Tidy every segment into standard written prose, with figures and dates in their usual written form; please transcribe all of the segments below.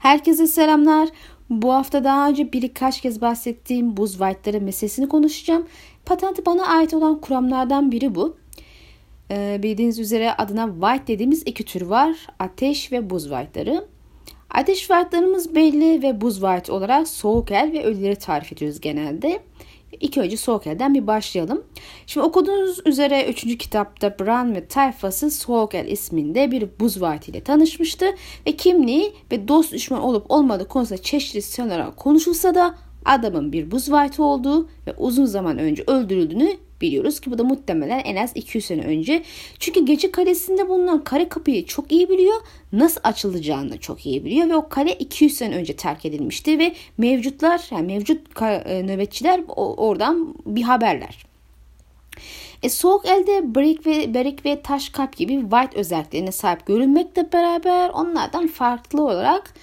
Herkese selamlar. Bu hafta daha önce birkaç kez bahsettiğim Buz Wightları meselesini konuşacağım. Patenti bana ait olan kuramlardan biri bu. Bildiğiniz üzere adına White dediğimiz iki tür var. Ateş ve Buz Wightları. Ateş Wightlarımız belli ve Buz White olarak Soğuk El ve ölüleri tarif ediyoruz genelde. İlk önce Soğuk El'den bir başlayalım. Şimdi okuduğunuz üzere 3. kitapta Bran ve tayfası Soğuk El isminde bir Buz White ile tanışmıştı. Ve kimliği ve dost düşman olup olmadığı konusunda çeşitli senaryolar konuşulsa da adamın bir Buz White olduğu ve uzun zaman önce öldürüldüğünü biliyoruz ki bu da muhtemelen en az 200 sene önce. Çünkü Gece Kalesi'nde bulunan kare kapıyı çok iyi biliyor. Nasıl açılacağını çok iyi biliyor ve o kale 200 sene önce terk edilmişti ve mevcut nöbetçiler oradan bir haberler. Soğuk El'de Brick ve Taş Kalp gibi White özelliklerine sahip görünmekle beraber onlardan farklı olarak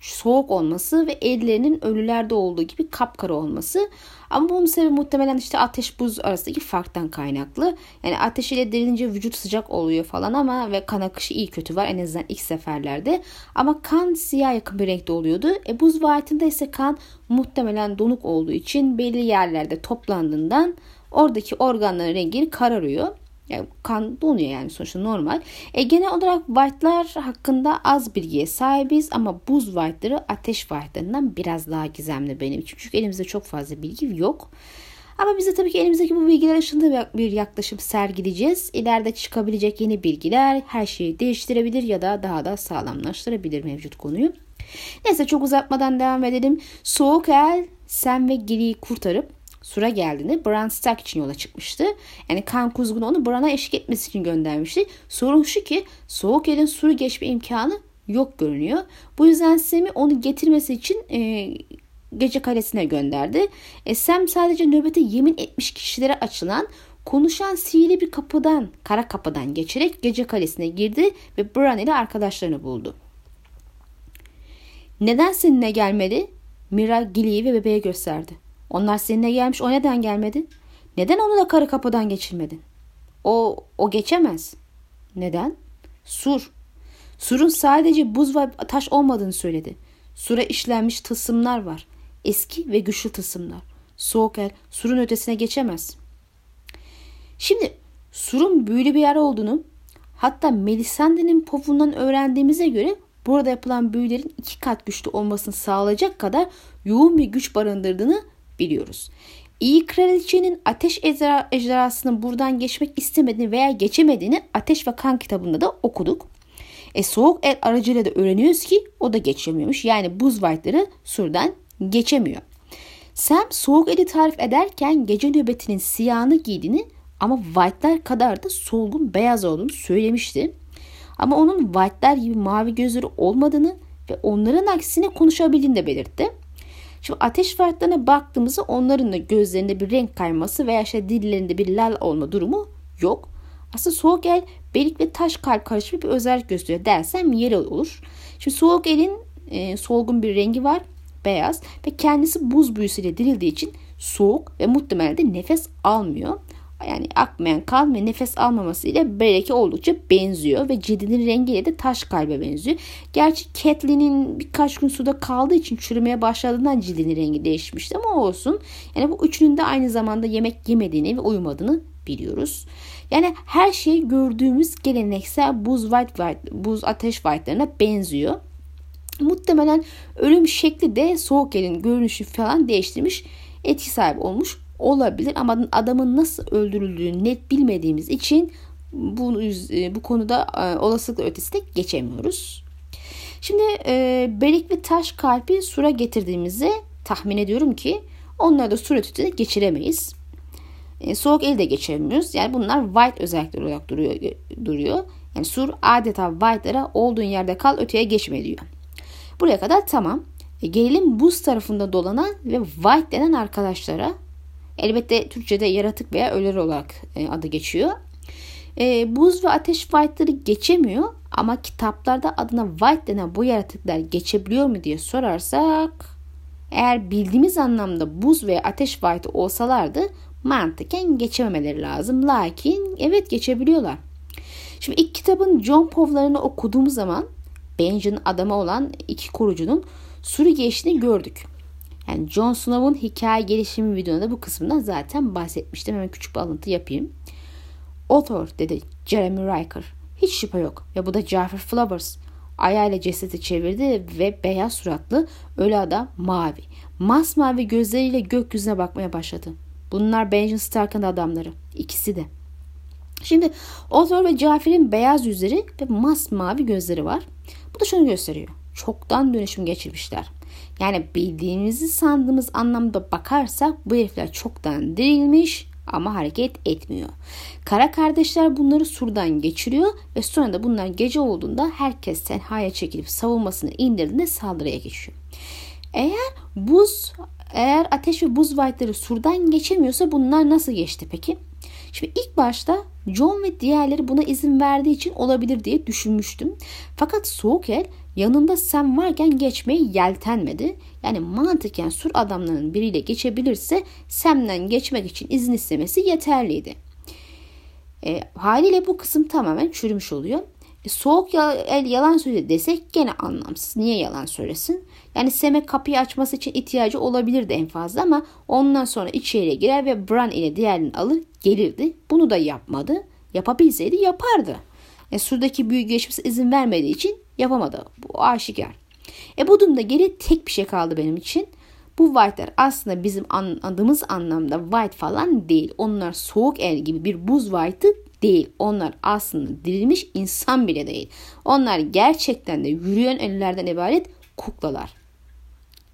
soğuk olması ve ellerinin ölülerde olduğu gibi kapkara olması. Ama bunun sebebi muhtemelen işte ateş buz arasındaki farktan kaynaklı. Yani ateş ile derinince vücut sıcak oluyor falan ama ve kan akışı iyi kötü var en azından ilk seferlerde. Ama kan siyah yakın bir renkte oluyordu. Buz vaatinde ise kan muhtemelen donuk olduğu için belli yerlerde toplandığından oradaki organların rengi kararıyor. Yani kan donuyor yani sonuçta normal. Genel olarak White'lar hakkında az bilgiye sahibiz ama Buz White'ları Ateş White'larından biraz daha gizemli benim için. Çünkü elimizde çok fazla bilgi yok. Ama biz de tabii ki elimizdeki bu bilgiler ışığında bir yaklaşım sergileyeceğiz. İleride çıkabilecek yeni bilgiler her şeyi değiştirebilir ya da daha da sağlamlaştırabilir mevcut konuyu. Neyse çok uzatmadan devam edelim. Soğuk El, Sam ve Gilly'yi kurtarıp Sur'a geldiğinde Bran Stark için yola çıkmıştı. Yani kan kuzgunu onu Bran'a eşlik etmesi için göndermişti. Sorun şu ki Soğuk El'in Sur'u geçme imkanı yok görünüyor. Bu yüzden Sam'i onu getirmesi için Gece Kalesi'ne gönderdi. Sam sadece nöbete yemin etmiş kişilere açılan konuşan sihirli bir kapıdan, kara kapıdan geçerek Gece Kalesi'ne girdi ve Bran ile arkadaşlarını buldu. Neden seninle gelmedi? Mira Gilly'yi ve bebeğe gösterdi. Onlar seninle gelmiş, o neden gelmedi? Neden onu da kara kapıdan geçirmedin? O geçemez. Neden? Sur'un sadece buz ve taş olmadığını söyledi. Sur'a işlenmiş tılsımlar var. Eski ve güçlü tılsımlar. Soğuk El Sur'un ötesine geçemez. Şimdi Sur'un büyülü bir yer olduğunu, hatta Melisandre'nin pofundan öğrendiğimize göre burada yapılan büyülerin 2 kat güçlü olmasını sağlayacak kadar yoğun bir güç barındırdığını biliyoruz. İyi Kraliçenin ateş ejderhasının buradan geçmek istemediğini veya geçemediğini Ateş ve Kan kitabında da okuduk. Soğuk El aracıyla da öğreniyoruz ki o da geçemiyormuş. Yani Buz Wightları Sur'dan geçemiyor. Sam Soğuk El'i tarif ederken gece nöbetinin siyahını giydiğini ama White'lar kadar da solgun beyaz olduğunu söylemişti. Ama onun White'lar gibi mavi gözleri olmadığını ve onların aksine konuşabildiğini de belirtti. Şimdi ateş farklarına baktığımızda onların da gözlerinde bir renk kayması veya dillerinde bir lal olma durumu yok. Aslında Soğuk El, Belik ve Taş Kalp karışımı bir özellik gösteriyor dersem yeri olur. Şimdi Soğuk El'in solgun bir rengi var, beyaz ve kendisi buz büyüsüyle dirildiği için soğuk ve muhtemelen de nefes almıyor. Yani akmayan kan ve nefes almaması ile Belik'e oldukça benziyor ve cildinin rengiyle de Taş Kalbe benziyor. Gerçi Catelyn'in birkaç gün suda kaldığı için çürümeye başladığından cildinin rengi değişmişti ama olsun. Yani bu üçünün de aynı zamanda yemek yemediğini ve uyumadığını biliyoruz. Yani her şey gördüğümüz geleneksel buz ateş white'larına benziyor. Muhtemelen ölüm şekli de Soğuk El'in görünüşü falan değiştirmiş, etki sahibi olmuş olabilir ama adamın nasıl öldürüldüğünü net bilmediğimiz için bu konuda olasılıkla ötesine geçemiyoruz. Şimdi Belik ve Taş Kalp'i Sur'a getirdiğimizde tahmin ediyorum ki onları da Sur ötesine geçiremeyiz. Soğuk El'i de geçiremiyoruz. Yani bunlar White özellikler olarak duruyor. Yani Sur adeta White'lara olduğun yerde kal öteye geçme diyor. Buraya kadar tamam. Gelelim buz tarafında dolanan ve White denen arkadaşlara. Elbette Türkçe'de yaratık veya ölüler olarak adı geçiyor. Buz ve ateş White'ları geçemiyor ama kitaplarda adına White denen bu yaratıklar geçebiliyor mu diye sorarsak eğer bildiğimiz anlamda buz veya ateş White olsalardı mantıken geçememeleri lazım. Lakin evet geçebiliyorlar. Şimdi ilk kitabın John Pov'larını okuduğum zaman Benjen adamı olan iki kurucunun sürü eşini gördük. Yani Jon Snow'un hikaye gelişimi videonda bu kısmından zaten bahsetmiştim. Hemen küçük bir alıntı yapayım. Author dedi Jeremy Riker. Hiç şüphe yok. Ve bu da Jaffer Flowers. Ayağıyla cesedi çevirdi ve beyaz suratlı ölü adam mavi. Masmavi gözleriyle gökyüzüne bakmaya başladı. Bunlar Benjen Stark'ın adamları. İkisi de. Şimdi Author ve Jaffer'in beyaz yüzleri ve masmavi gözleri var. Bu da şunu gösteriyor. Çoktan dönüşüm geçirmişler. Yani bildiğimizi sandığımız anlamda bakarsak bu herifler çoktan dirilmiş ama hareket etmiyor. Kara kardeşler bunları surdan geçiriyor ve sonra da bunlar gece olduğunda herkes tenhaya çekilip savunmasını indirdiğinde saldırıya geçiyor. Eğer ateş ve buz wightları surdan geçemiyorsa bunlar nasıl geçti peki? Şimdi ilk başta Jon ve diğerleri buna izin verdiği için olabilir diye düşünmüştüm. Fakat Soğuk El yanında Sam varken geçmeye yeltenmedi. Yani mantıken sur adamlarının biriyle geçebilirse Sam'den geçmek için izin istemesi yeterliydi. Haliyle bu kısım tamamen çürümüş oluyor. Soğuk El yalan söyledi desek gene anlamsız. Niye yalan söylesin? Yani Sam'e kapıyı açması için ihtiyacı olabilirdi en fazla ama ondan sonra içeriye girer ve Bran ile diğerini alır gelirdi. Bunu da yapmadı. Yapabilseydi yapardı. Surdaki büyü geçmesi izin vermediği için yapamadı. Bu aşikar. Bu durumda geri tek bir şey kaldı benim için. Bu White'lar aslında bizim anladığımız anlamda White falan değil. Onlar Soğuk El gibi bir buz White'ı değil. Onlar aslında dirilmiş insan bile değil. Onlar gerçekten de yürüyen ölülerden ibaret kuklalar.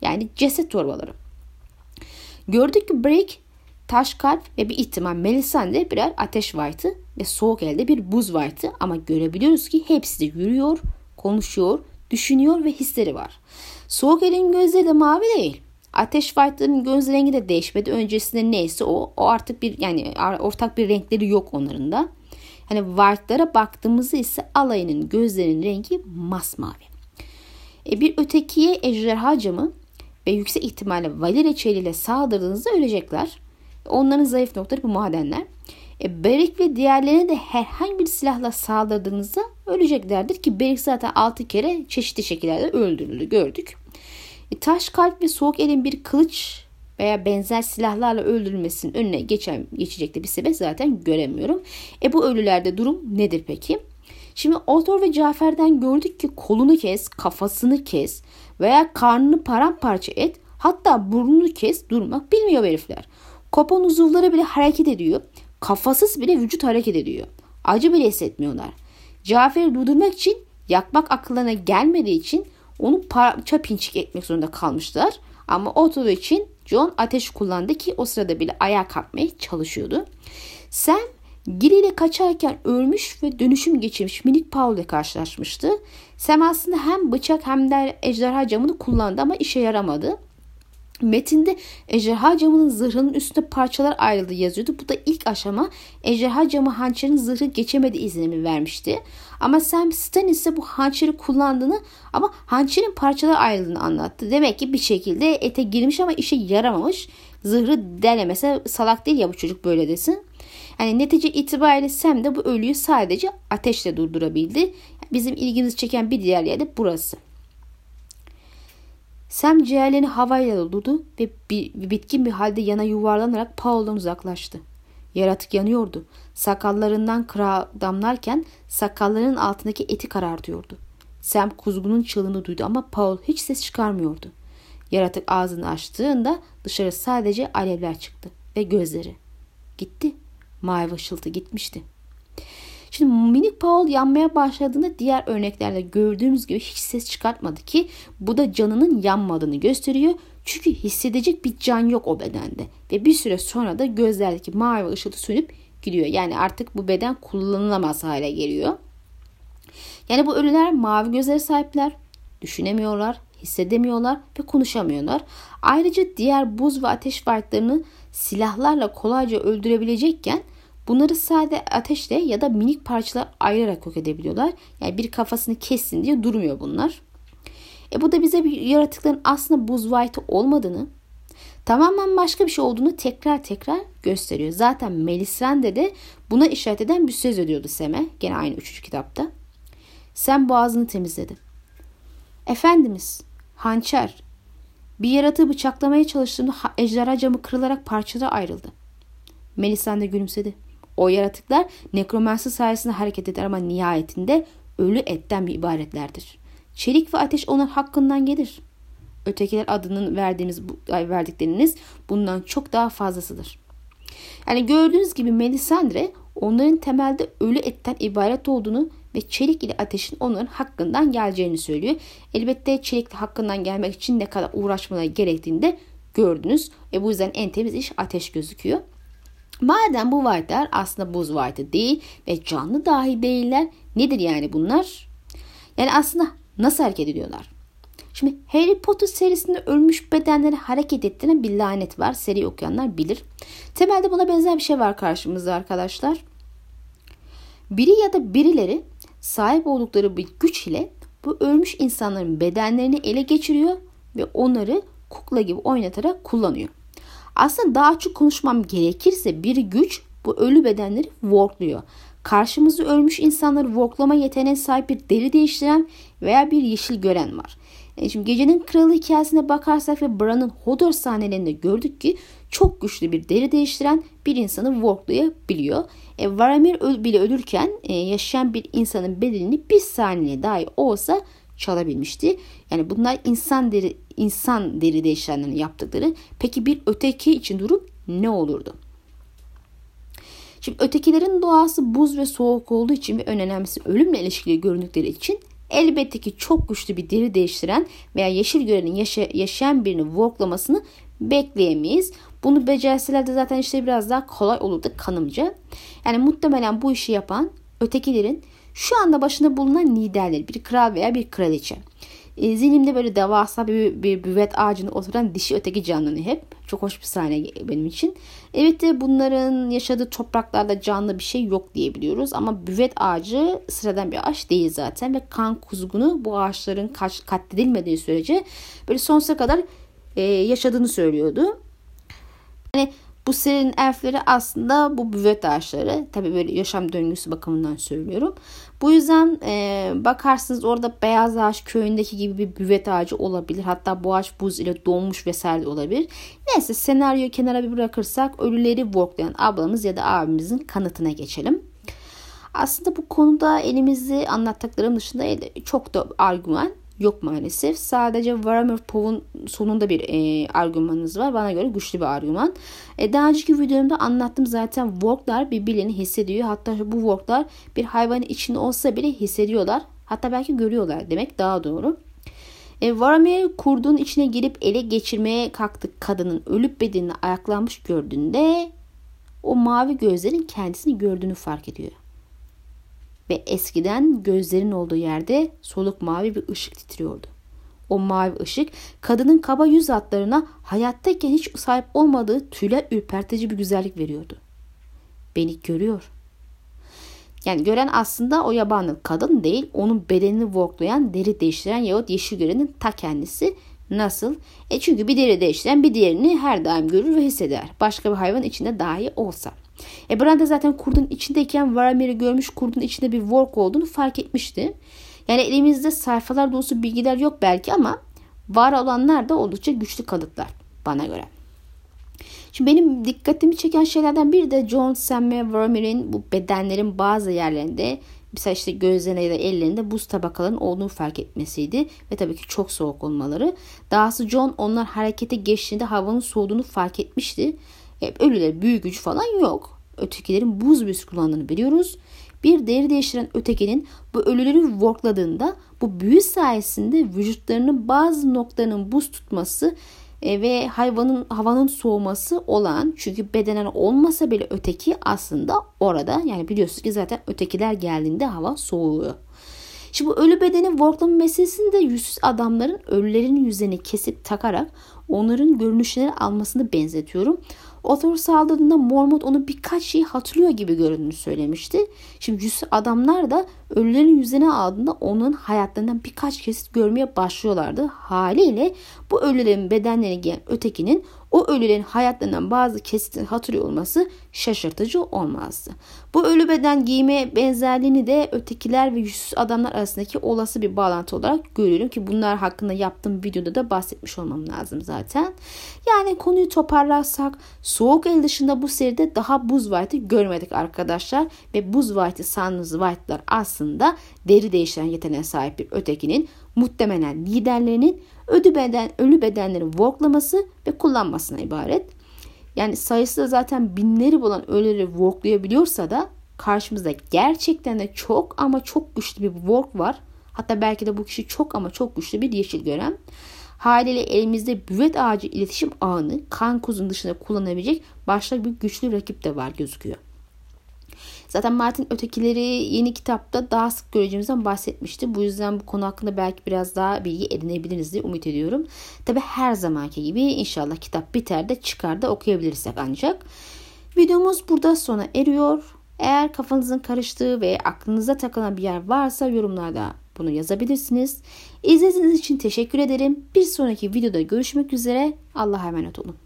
Yani ceset torbaları. Gördük ki Brick, taş kalp ve bir ihtimal Melisandre birer ateş White'ı ve Soğuk El'de bir buz White'ı ama görebiliyoruz ki hepsi de yürüyor, konuşuyor, düşünüyor ve hisleri var. Soğuk El'in gözleri de mavi değil. Ateş White'ların göz rengi de değişmedi. Öncesinde neyse o artık bir yani ortak bir renkleri yok onların da. Hani White'lara baktığımızda ise alayının gözlerinin rengi masmavi. Bir ötekiye ejderha camı ve yüksek ihtimalle Valyria çeliyle saldırdığınızda ölecekler. Onların zayıf noktaları bu madenler. Beric ve diğerlerine de herhangi bir silahla saldırdığınızda öleceklerdir ki Beric zaten 6 kere çeşitli şekillerde öldürüldü gördük. Taş kalp ve Soğuk El'in bir kılıç veya benzer silahlarla öldürülmesinin önüne geçecek de bir sebep zaten göremiyorum. Bu ölülerde durum nedir peki? Şimdi Author ve Cafer'den gördük ki kolunu kes, kafasını kes veya karnını paramparça et, hatta burnunu kes durmak bilmiyor herifler. Kopan uzuvları bile hareket ediyor. Kafasız bile vücut hareket ediyor. Acı bile hissetmiyorlar. Cafer'i durdurmak için yakmak akıllarına gelmediği için onu parça pinçik etmek zorunda kalmışlar. Ama Otto için Jon ateş kullandı ki o sırada bile ayağa kalkmaya çalışıyordu. Sam giriyle kaçarken ölmüş ve dönüşüm geçirmiş minik Paul ile karşılaşmıştı. Sam aslında hem bıçak hem de ejderha camını kullandı ama işe yaramadı. Metinde ejderha camının zırhının üstünde parçalar ayrıldı yazıyordu. Bu da ilk aşama ejderha camı hançerin zırhı geçemedi iznimi vermişti. Ama Sam Stannis'e bu hançeri kullandığını ama hançerin parçalar ayrıldığını anlattı. Demek ki bir şekilde ete girmiş ama işe yaramamış. Zırhı denemese salak değil ya bu çocuk böyle desin. Yani netice itibariyle Sam de bu ölüyü sadece ateşle durdurabildi. Bizim ilgimizi çeken bir diğer yer de burası. Sam ciğerlerini havayla doldurdu ve bitkin bir halde yana yuvarlanarak Paul'dan uzaklaştı. Yaratık yanıyordu. Sakallarından kıra damlarken sakallarının altındaki eti karartıyordu. Sam kuzgunun çığlığını duydu ama Paul hiç ses çıkarmıyordu. Yaratık ağzını açtığında dışarı sadece alevler çıktı ve gözleri. Gitti. Mavi ışıltı gitmişti. Şimdi minik Paul yanmaya başladığında diğer örneklerde gördüğümüz gibi hiç ses çıkartmadı ki bu da canının yanmadığını gösteriyor. Çünkü hissedecek bir can yok o bedende ve bir süre sonra da gözlerdeki mavi ışıltı sönüp gidiyor. Yani artık bu beden kullanılamaz hale geliyor. Yani bu ölüler mavi gözlere sahipler, düşünemiyorlar, hissedemiyorlar ve konuşamıyorlar. Ayrıca diğer buz ve ateş wightlarını silahlarla kolayca öldürebilecekken bunları sade ateşle ya da minik parçalar ayırarak yok edebiliyorlar. Yani bir kafasını kessin diye durmuyor bunlar. Bu da bize bir yaratıkların aslında buz white olmadığını, tamamen başka bir şey olduğunu tekrar gösteriyor. Zaten Melisandre de buna işaret eden bir söz ediyordu Sam'e. Gene aynı 3. kitapta. Sam boğazını temizledi. Efendimiz, hançer. Bir yaratığı bıçaklamaya çalıştığında ejderha camı kırılarak parçada ayrıldı. Melisandre gülümsedi. O yaratıklar nekromansi sayesinde hareket eder ama nihayetinde ölü etten bir ibaretlerdir. Çelik ve ateş onun hakkından gelir. Ötekiler adının verdikleriniz bundan çok daha fazlasıdır. Yani gördüğünüz gibi Melisandre onların temelde ölü etten ibaret olduğunu ve çelik ile ateşin onların hakkından geleceğini söylüyor. Elbette çelik hakkından gelmek için ne kadar uğraşmaları gerektiğini de gördünüz. Bu yüzden en temiz iş ateş gözüküyor. Madem bu Wightlar aslında buz Wight'ı değil ve canlı dahi değiller, nedir yani bunlar? Yani aslında nasıl hareket ediyorlar? Şimdi Harry Potter serisinde ölmüş bedenleri hareket ettiren bir lanet var. Seri okuyanlar bilir. Temelde buna benzer bir şey var karşımızda arkadaşlar. Biri ya da birileri sahip oldukları bir güç ile bu ölmüş insanların bedenlerini ele geçiriyor ve onları kukla gibi oynatarak kullanıyor. Aslında daha açık konuşmam gerekirse bir güç bu ölü bedenleri workluyor. Karşımızda ölmüş insanları worklama yeteneğine sahip bir deri değiştiren veya bir yeşil gören var. Yani şimdi Gecenin Kralı hikayesine bakarsak ve Bran'ın Hodor sahnelerinde gördük ki çok güçlü bir deri değiştiren bir insanı worklayabiliyor. Varamir bile ölürken yaşayan bir insanın bedenini bir saniye dahi olsa çalabilmişti. Yani bunlar insan deri değiştirenlerin yaptıkları. Peki bir öteki için durum ne olurdu? Şimdi ötekilerin doğası buz ve soğuk olduğu için ve en önemlisi ölümle ilişkili göründükleri için elbette ki çok güçlü bir deri değiştiren veya yeşil görenin yaşayan birini worklamasını bekleyemeyiz. Bunu becerseler de zaten işte biraz daha kolay olurdu kanımca. Yani muhtemelen bu işi yapan ötekilerin şu anda başında bulunan liderleri, bir kral veya bir kraliçe. Zihnimde böyle devasa bir büvet ağacına oturan dişi öteki canlını hep. Çok hoş bir sahne benim için. Evet de bunların yaşadığı topraklarda canlı bir şey yok diyebiliyoruz. Ama büvet ağacı sıradan bir ağaç değil zaten. Ve kan kuzgunu bu ağaçların katledilmediği sürece böyle sonsuza kadar yaşadığını söylüyordu. Yani bu serinin elfleri aslında bu büvet ağaçları. Tabii böyle yaşam döngüsü bakımından söylüyorum. Bu yüzden bakarsınız orada Beyaz Ağaç köyündeki gibi bir büvet ağacı olabilir. Hatta bu ağaç buz ile donmuş vesaire olabilir. Neyse senaryoyu kenara bir bırakırsak ölüleri worklayan ablamız ya da abimizin kanıtına geçelim. Aslında bu konuda elimizde anlattıklarım dışında çok da argüman yok maalesef. Sadece Varamir Pov'un sonunda bir argümanınız var. Bana göre güçlü bir argüman. Daha önceki videomda anlattım zaten. Worklar birbirlerini hissediyor. Hatta bu worklar bir hayvanın içinde olsa bile hissediyorlar. Hatta belki görüyorlar demek daha doğru. Varamir kurdun içine girip ele geçirmeye kalktı kadının ölüp bedenine ayaklanmış gördüğünde o mavi gözlerin kendisini gördüğünü fark ediyor. Ve eskiden gözlerin olduğu yerde soluk mavi bir ışık titriyordu. O mavi ışık kadının kaba yüz hatlarına hayattayken hiç sahip olmadığı tüyler ürpertici bir güzellik veriyordu. Beni görüyor. Yani gören aslında o yabanlı kadın değil, onun bedenini worklayan, deri değiştiren yahut yeşil görenin ta kendisi. Nasıl? Çünkü bir deri değiştiren bir diğerini her daim görür ve hisseder. Başka bir hayvan içinde dahi olsa. Bran da zaten kurdun içindeyken Varamir'i görmüş, kurdun içinde bir work olduğunu fark etmişti. Yani elimizde sayfalar dolusu bilgiler yok belki ama var olanlar da oldukça güçlü kanıtlar bana göre. Şimdi benim dikkatimi çeken şeylerden biri de John, Sam ve Varamir'in bu bedenlerin bazı yerlerinde mesela işte gözlerine ya da ellerinde buz tabakalarının olduğunu fark etmesiydi. Ve tabii ki çok soğuk olmaları. Dahası John onlar harekete geçtiğinde havanın soğuduğunu fark etmişti. Ölüler büyü gücü falan yok. Ötekilerin buz büyüsü kullandığını biliyoruz. Bir deri değiştiren ötekinin bu ölüleri workladığında bu büyü sayesinde vücutlarının bazı noktalarının buz tutması ve havanın soğuması olan, çünkü bedenen olmasa bile öteki aslında orada, yani biliyorsunuz ki zaten ötekiler geldiğinde hava soğuyor. Şimdi bu ölü bedeni worklama meselesinde yüzsüz adamların ölülerin yüzlerini kesip takarak onların görünüşlerini almasını benzetiyorum. Author saldırdığında Mormont onu birkaç şeyi hatırlıyor gibi göründüğünü söylemişti. Şimdi yüzsüz adamlar da ölülerin yüzüne aldığında onların hayatlarından birkaç kesit görmeye başlıyorlardı. Haliyle bu ölülerin bedenlerini giyen ötekinin o ölülerin hayatlarından bazı kesitlerini hatırlıyor olması şaşırtıcı olmazdı. Bu ölü beden giyme benzerliğini de ötekiler ve yüzsüz adamlar arasındaki olası bir bağlantı olarak görüyorum ki bunlar hakkında yaptığım videoda da bahsetmiş olmam lazım zaten. Yani konuyu toparlarsak Soğuk El dışında bu seride daha Buz Wight'ı görmedik arkadaşlar ve Buz Wight'ı sandığımız Wight'lar aslında deri değiştiren yeteneğe sahip bir ötekinin muhtemelen liderlerinin ölü bedenleri worklaması ve kullanmasına ibaret. Yani sayısı da zaten binleri bulan ölüleri worklayabiliyorsa da karşımızda gerçekten de çok ama çok güçlü bir work var. Hatta belki de bu kişi çok ama çok güçlü bir yeşil gören. Haliyle elimizde büvet ağacı iletişim ağını kan kuzun dışında kullanabilecek başka bir güçlü rakip de var gözüküyor. Zaten Martin ötekileri yeni kitapta daha sık göreceğimizden bahsetmişti. Bu yüzden bu konu hakkında belki biraz daha bilgi edinebiliriz diye umut ediyorum. Tabi her zamanki gibi inşallah kitap biter de çıkar da okuyabilirsek ancak. Videomuz burada sona eriyor. Eğer kafanızın karıştığı ve aklınıza takılan bir yer varsa yorumlarda bunu yazabilirsiniz. İzlediğiniz için teşekkür ederim. Bir sonraki videoda görüşmek üzere. Allah'a emanet olun.